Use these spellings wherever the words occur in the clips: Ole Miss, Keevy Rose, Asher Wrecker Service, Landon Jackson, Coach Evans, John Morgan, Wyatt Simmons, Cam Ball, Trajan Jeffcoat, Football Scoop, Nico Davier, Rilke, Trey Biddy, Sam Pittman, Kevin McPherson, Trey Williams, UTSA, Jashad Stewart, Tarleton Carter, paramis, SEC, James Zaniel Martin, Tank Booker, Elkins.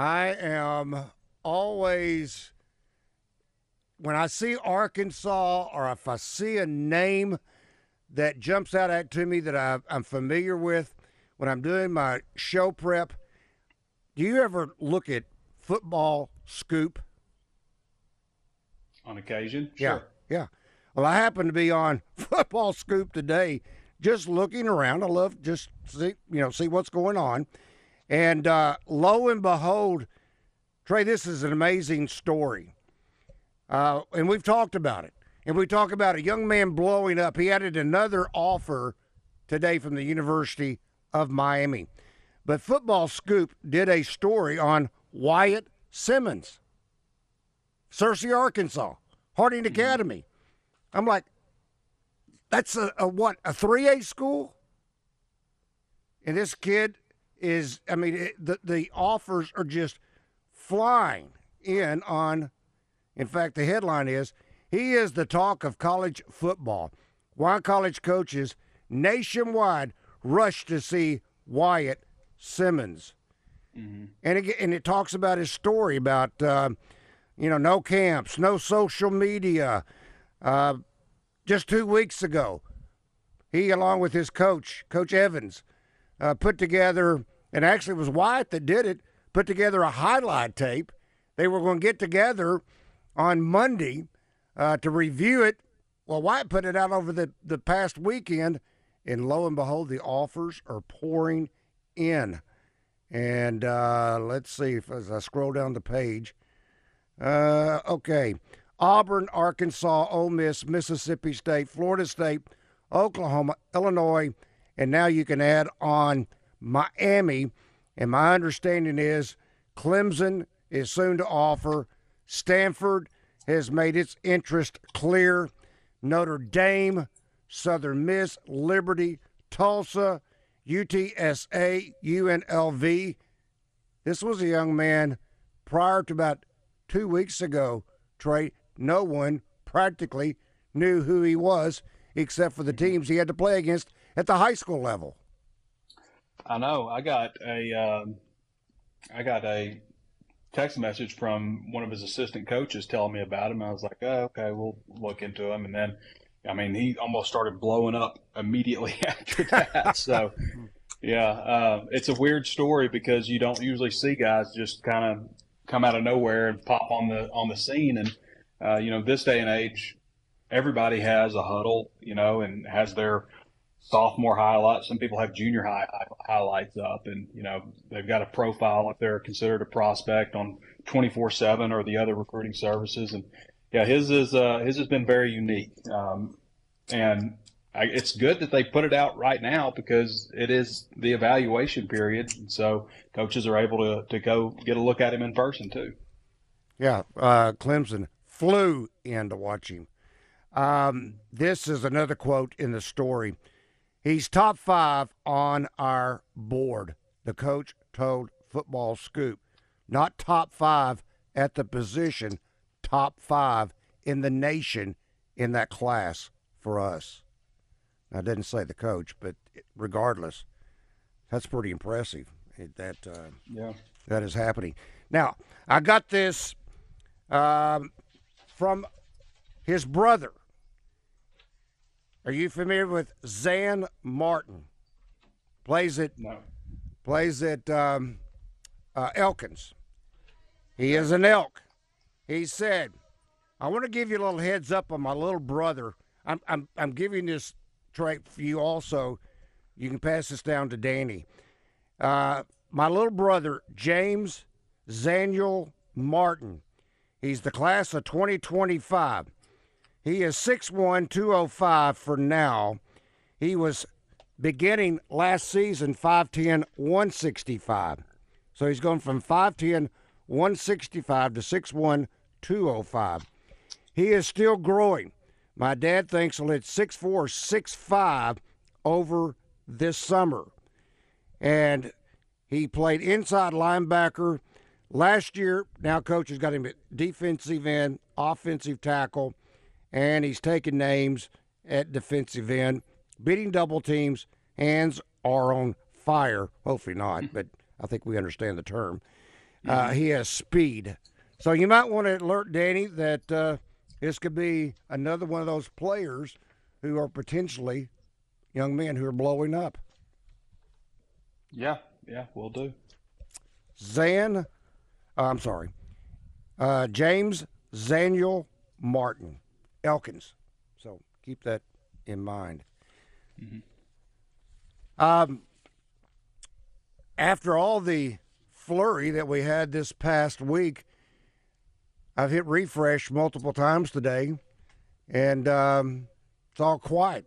I am always, when I see Arkansas or if I see a name that jumps out at to me that I'm familiar with when I'm doing my show prep. Do you ever look at Football Scoop? On occasion, sure. Yeah. Well, I happen to be on Football Scoop today, just looking around. I love just see what's going on, and lo and behold, Trey, this is an amazing story, and we've talked about it. And we talk about a young man blowing up. He added another offer today from the University of Miami. But Football Scoop did a story on Wyatt Simmons, Searcy, Arkansas, Harding Academy. I'm like, that's a 3A school? And this kid is, the offers are just flying in on, in fact, the headline is, he is the talk of college football. Why college coaches nationwide rush to see Wyatt Simmons. Mm-hmm. And it talks about his story about, no camps, no social media. Just 2 weeks ago, he, along with his coach, Coach Evans, put together, and actually it was Wyatt that did it, put together a highlight tape. They were going to get together on Monday to review it. Well, Wyatt put it out over the past weekend, and lo and behold, the offers are pouring in. And let's see if as I scroll down the page. Okay. Auburn, Arkansas, Ole Miss, Mississippi State, Florida State, Oklahoma, Illinois, and now you can add on Miami. And my understanding is Clemson is soon to offer. Stanford has made its interest clear. Notre Dame, Southern Miss, Liberty, Tulsa, UTSA, UNLV. This was a young man prior to about 2 weeks ago, Trey. No one practically knew who he was except for the teams he had to play against at the high school level. I know. I got a text message from one of his assistant coaches telling me about him. I was like, oh, okay, we'll look into him. And then, he almost started blowing up immediately after that. So, yeah, it's a weird story because you don't usually see guys just kind of come out of nowhere and pop on the scene. And, this day and age, everybody has a huddle, and has their sophomore highlights. Some people have junior high highlights up, and they've got a profile if they're considered a prospect on 24/7 or the other recruiting services. And yeah, his has been very unique, and it's good that they put it out right now because it is the evaluation period, and so coaches are able to go get a look at him in person too. Yeah, Clemson flew in to watch him. This is another quote in the story. He's top five on our board, the coach told Football Scoop. Not top five at the position, top five in the nation in that class for us. I didn't say the coach, but regardless, that's pretty impressive that is happening. Now, I got this from his brother. Are you familiar with Zan Martin? Plays at Elkins. He is an Elk. He said, "I want to give you a little heads up on my little brother. I'm giving this trait for you also. You can pass this down to Danny. My little brother, James Zaniel Martin. He's the class of 2025. He is 6'1", 205 for now. He was beginning last season 5'10", 165. So he's going from 5'10", 165 to 6'1", 205. He is still growing. My dad thinks he'll hit 6'4", 6'5", over this summer. And he played inside linebacker last year. Now coach has got him at defensive end, offensive tackle, and he's taking names at defensive end, beating double teams. Hands are on fire. Hopefully not, but I think we understand the term. He has speed. So you might want to alert Danny that this could be another one of those players who are potentially young men who are blowing up. Yeah, will do. James Zaniel Martin, Elkins. So keep that in mind. Mm-hmm. After all the flurry that we had this past week, I've hit refresh multiple times today, and it's all quiet.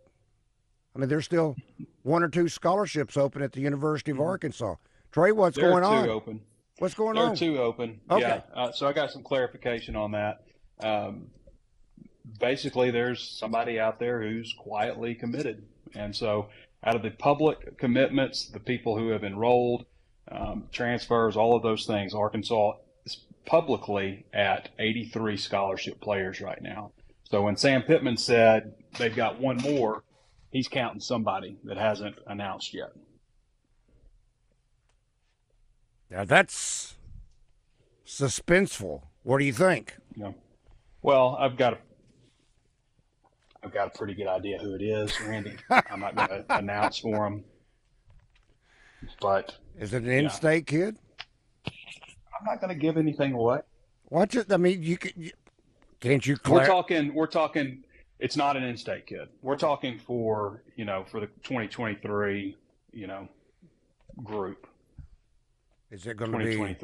I mean, there's still one or two scholarships open at the University of Arkansas. Trey, what's going on? There are two open. What's going on? There are two open. Okay. Yeah. So I got some clarification on that. Basically, there's somebody out there who's quietly committed. And so out of the public commitments, the people who have enrolled, transfers, all of those things, Arkansas is publicly at 83 scholarship players right now. So when Sam Pittman said they've got one more, he's counting somebody that hasn't announced yet. Now that's suspenseful. What do you think? Yeah. Well, I've got a pretty good idea who it is, Randy. I'm not going to announce for him. But is it an in-state kid? I'm not going to give anything away. Watch it. I mean, can't you? We're talking. It's not an in-state kid. We're talking for the 2023, group. Is it going to be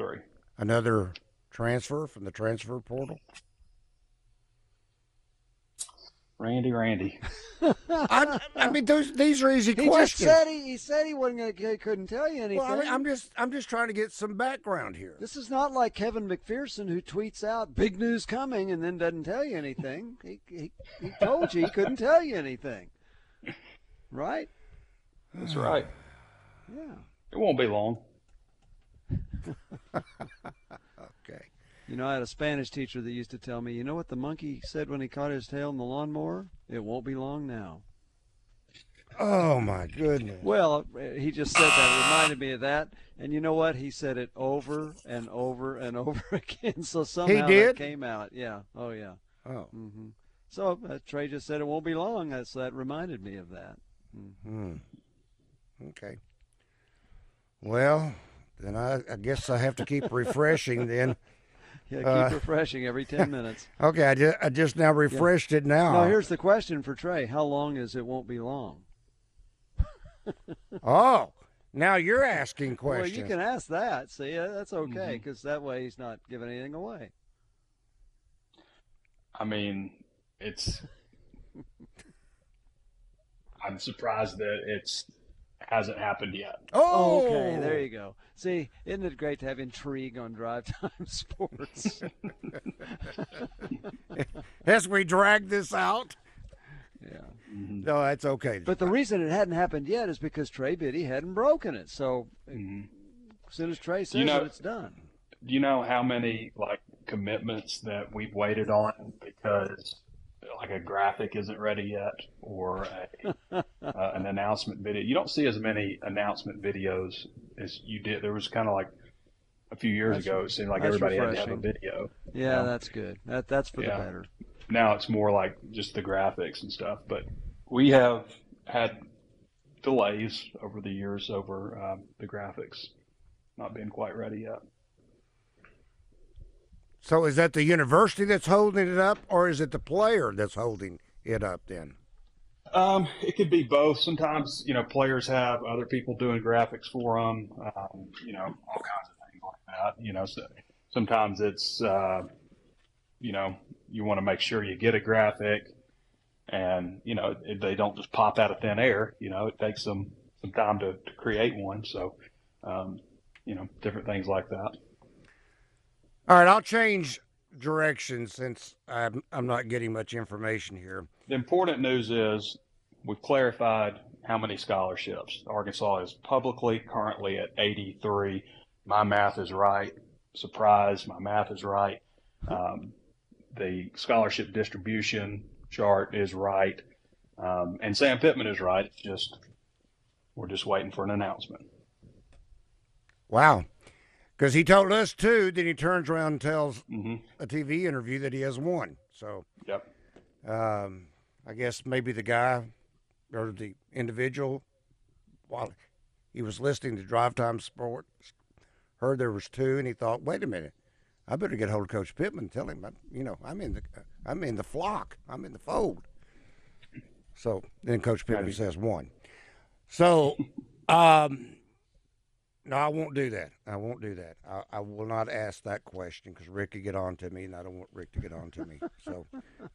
another transfer from the transfer portal? Randy. I mean, these are easy questions. He said he wasn't going to. He couldn't tell you anything. Well, I mean, I'm just trying to get some background here. This is not like Kevin McPherson, who tweets out "big news coming" and then doesn't tell you anything. He told you he couldn't tell you anything. Right? That's right. Yeah. It won't be long. Okay. You know, I had a Spanish teacher that used to tell me, you know what the monkey said when he caught his tail in the lawnmower? It won't be long now. Oh, my goodness. Well, he just said that. It reminded me of that. And you know what? He said it over and over and over again. So somehow it came out. Yeah. Oh, yeah. Oh. Mm-hmm. So Trey just said it won't be long. So that reminded me of that. Mm-hmm. Okay. Well, then I guess I have to keep refreshing then. Yeah, keep refreshing every 10 minutes. Okay, I just now refreshed it now. Now, here's the question for Trey. How long is it won't be long? Oh, now you're asking questions. Well, you can ask that. See, that's okay, because that way he's not giving anything away. I mean, it's – I'm surprised that it's – hasn't happened yet. Oh, okay. There you go. See, isn't it great to have intrigue on Drive Time Sports? As we drag this out. Yeah. No, that's okay. But the reason it hadn't happened yet is because Trey Biddy hadn't broken it. So as soon as Trey says it, it's done. Do you know how many commitments that we've waited on because a graphic isn't ready yet, or an announcement video? You don't see as many announcement videos as you did. There was kind of a few years ago, it seemed like everybody had to have a video. Yeah, that's good. That's for the better. Now it's more like just the graphics and stuff. But we have had delays over the years over the graphics not being quite ready yet. So is that the university that's holding it up, or is it the player that's holding it up then? It could be both. Sometimes, players have other people doing graphics for them, all kinds of things like that. So sometimes it's, you want to make sure you get a graphic and, they don't just pop out of thin air. It takes them some time to create one. So, different things like that. All right, I'll change direction since I'm not getting much information here. The important news is we've clarified how many scholarships. Arkansas is publicly currently at 83. My math is right. Surprise, my math is right. The scholarship distribution chart is right. And Sam Pittman is right. It's just we're just waiting for an announcement. Wow. Because he told us two, then he turns around and tells a TV interview that he has one. So yep. I guess maybe the guy or the individual, while he was listening to Drive Time Sports, heard there was two, and he thought, wait a minute, I better get hold of Coach Pittman and tell him, I'm in the flock. I'm in the fold. So then Coach Pittman says one. So no, I won't do that. I will not ask that question because Rick could get on to me, and I don't want Rick to get on to me. So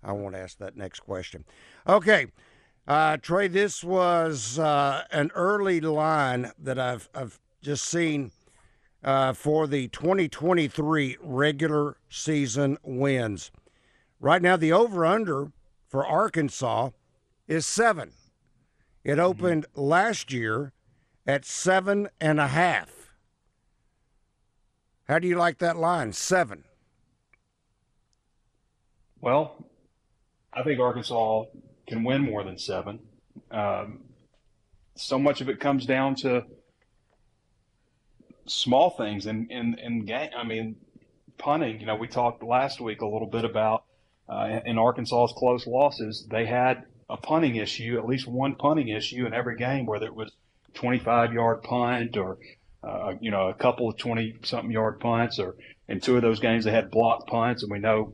I won't ask that next question. Okay, Trey, this was an early line that I've just seen for the 2023 regular season wins. Right now, the over-under for Arkansas is 7. It opened last year at 7.5. How do you like that line, 7? Well, I think Arkansas can win more than 7. So much of it comes down to small things in game. I mean, punting. You know, we talked last week a little bit about in Arkansas's close losses, they had a punting issue, at least one punting issue in every game, whether it was 25-yard punt or, a couple of 20-something-yard punts, or in two of those games they had blocked punts. And we know,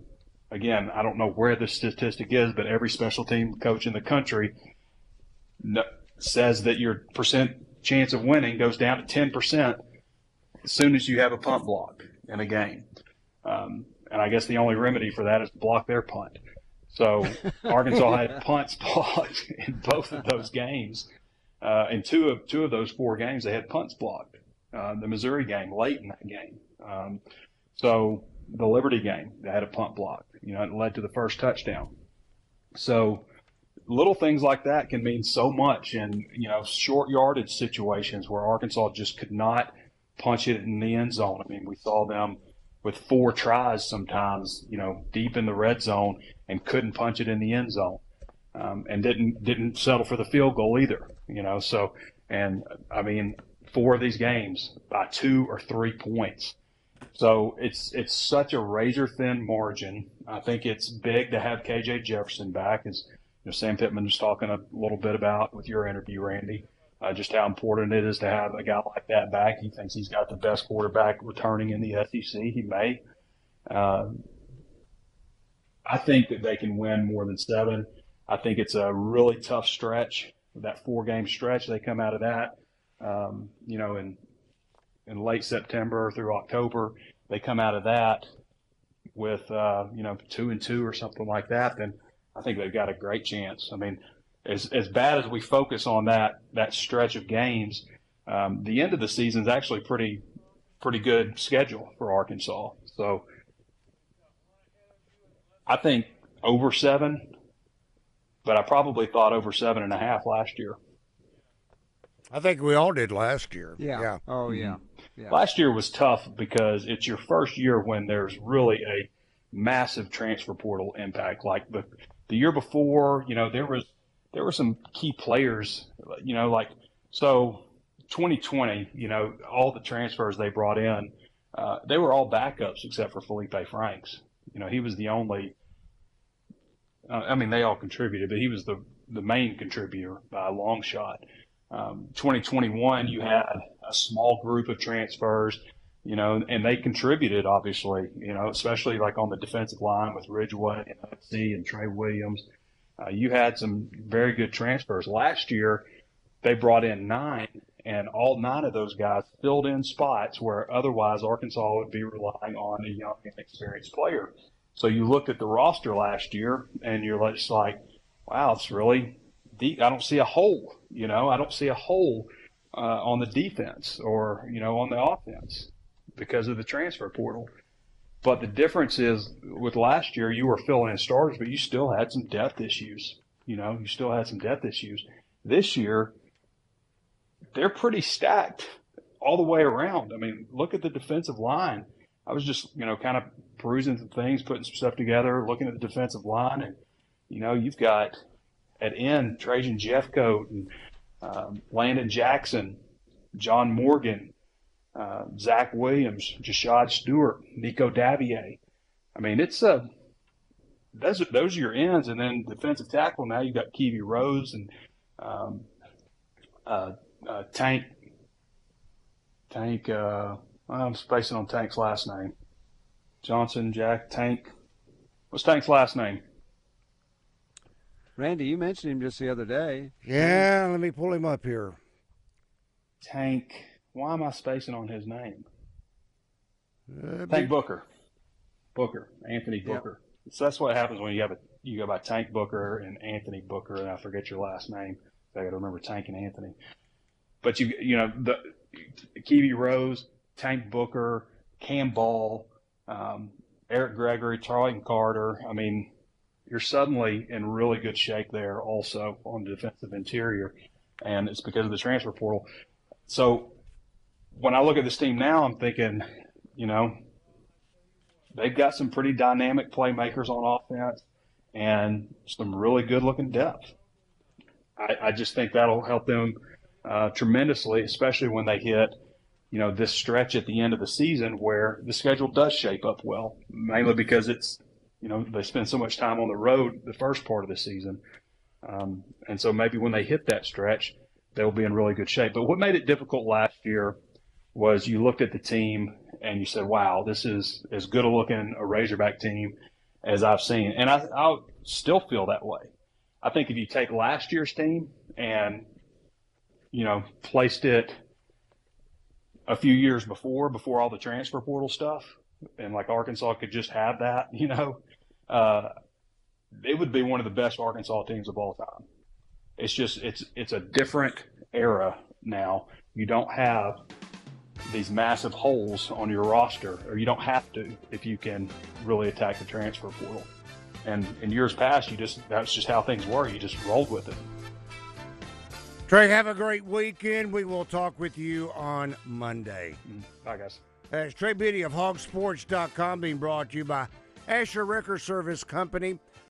again, I don't know where this statistic is, but every special team coach in the country says that your percent chance of winning goes down to 10% as soon as you have a punt block in a game. And I guess the only remedy for that is to block their punt. So Arkansas had punts blocked in both of those games. In two of those four games, they had punts blocked. The Missouri game, late in that game. So the Liberty game, they had a punt blocked. You know, it led to the first touchdown. So little things like that can mean so much in, short yardage situations where Arkansas just could not punch it in the end zone. I mean, we saw them with 4 tries sometimes, deep in the red zone and couldn't punch it in the end zone. And didn't settle for the field goal either, So, and I mean, 4 of these games by 2 or 3 points. So it's such a razor thin margin. I think it's big to have K.J. Jefferson back, as Sam Pittman was talking a little bit about with your interview, Randy, just how important it is to have a guy like that back. He thinks he's got the best quarterback returning in the SEC. He may. I think that they can win more than 7. I think it's a really tough stretch. That 4-game stretch, they come out of that, in late September through October, they come out of that with 2-2 or something like that. Then I think they've got a great chance. I mean, as bad as we focus on that stretch of games, the end of the season is actually pretty good schedule for Arkansas. So I think over 7. But I probably thought over 7.5 last year. I think we all did last year. Yeah. Oh, yeah. Last year was tough because it's your first year when there's really a massive transfer portal impact. Like the year before, there were some key players, so 2020, all the transfers they brought in, they were all backups except for Felipe Franks. He was the only – they all contributed, but he was the main contributor by a long shot. 2021, you had a small group of transfers, and they contributed, obviously, especially like on the defensive line with Ridgeway and FC and Trey Williams. You had some very good transfers. Last year, they brought in 9, and all 9 of those guys filled in spots where otherwise Arkansas would be relying on a young and experienced player. So you looked at the roster last year, and you're just like, wow, it's really deep. I don't see a hole, I don't see a hole on the defense or, on the offense because of the transfer portal. But the difference is with last year, you were filling in starters, but you still had some depth issues. You know, you still had some depth issues. This year, they're pretty stacked all the way around. I mean, look at the defensive line. I was just, you know, kind of perusing some things, putting some stuff together, looking at the defensive line. And, you know, you've got at end Trajan Jeffcoat and Landon Jackson, John Morgan, Zach Williams, Jashad Stewart, Nico Davier. I mean, it's those are your ends. And then defensive tackle, now you've got Keevy Rose and Tank. Tank, I'm spacing on Tank's last name. Johnson, Jack, Tank. What's Tank's last name? Randy, you mentioned him just the other day. Yeah, let me pull him up here. Tank. Why am I spacing on his name? Tank Booker. Anthony Booker. Yep. So that's what happens when you have you go by Tank Booker and Anthony Booker, and I forget your last name. I got to remember Tank and Anthony. But you know, the Keevy Rose, Tank Booker, Cam Ball, Eric Gregory, Tarleton Carter. I mean, you're suddenly in really good shape there also on the defensive interior, and it's because of the transfer portal. So when I look at this team now, I'm thinking, you know, they've got some pretty dynamic playmakers on offense and some really good-looking depth. I just think that'll help them tremendously, especially when they hit, you know, this stretch at the end of the season where the schedule does shape up well, mainly because it's, you know, they spend so much time on the road the first part of the season. And so maybe when they hit that stretch, they'll be in really good shape. But what made it difficult last year was you looked at the team and you said, wow, this is as good a looking a Razorback team as I've seen. And I still feel that way. I think if you take last year's team and, you know, placed it a few years before all the transfer portal stuff, and like Arkansas could just have that, you know, it would be one of the best Arkansas teams of all time. It's just it's a different era now. You don't have these massive holes on your roster, or you don't have to if you can really attack the transfer portal. And in years past, that's just how things were. You just rolled with it. Trey, have a great weekend. We will talk with you on Monday. Bye, guys. That's Trey Biddy of Hogsports.com being brought to you by Asher Wrecker Service Company.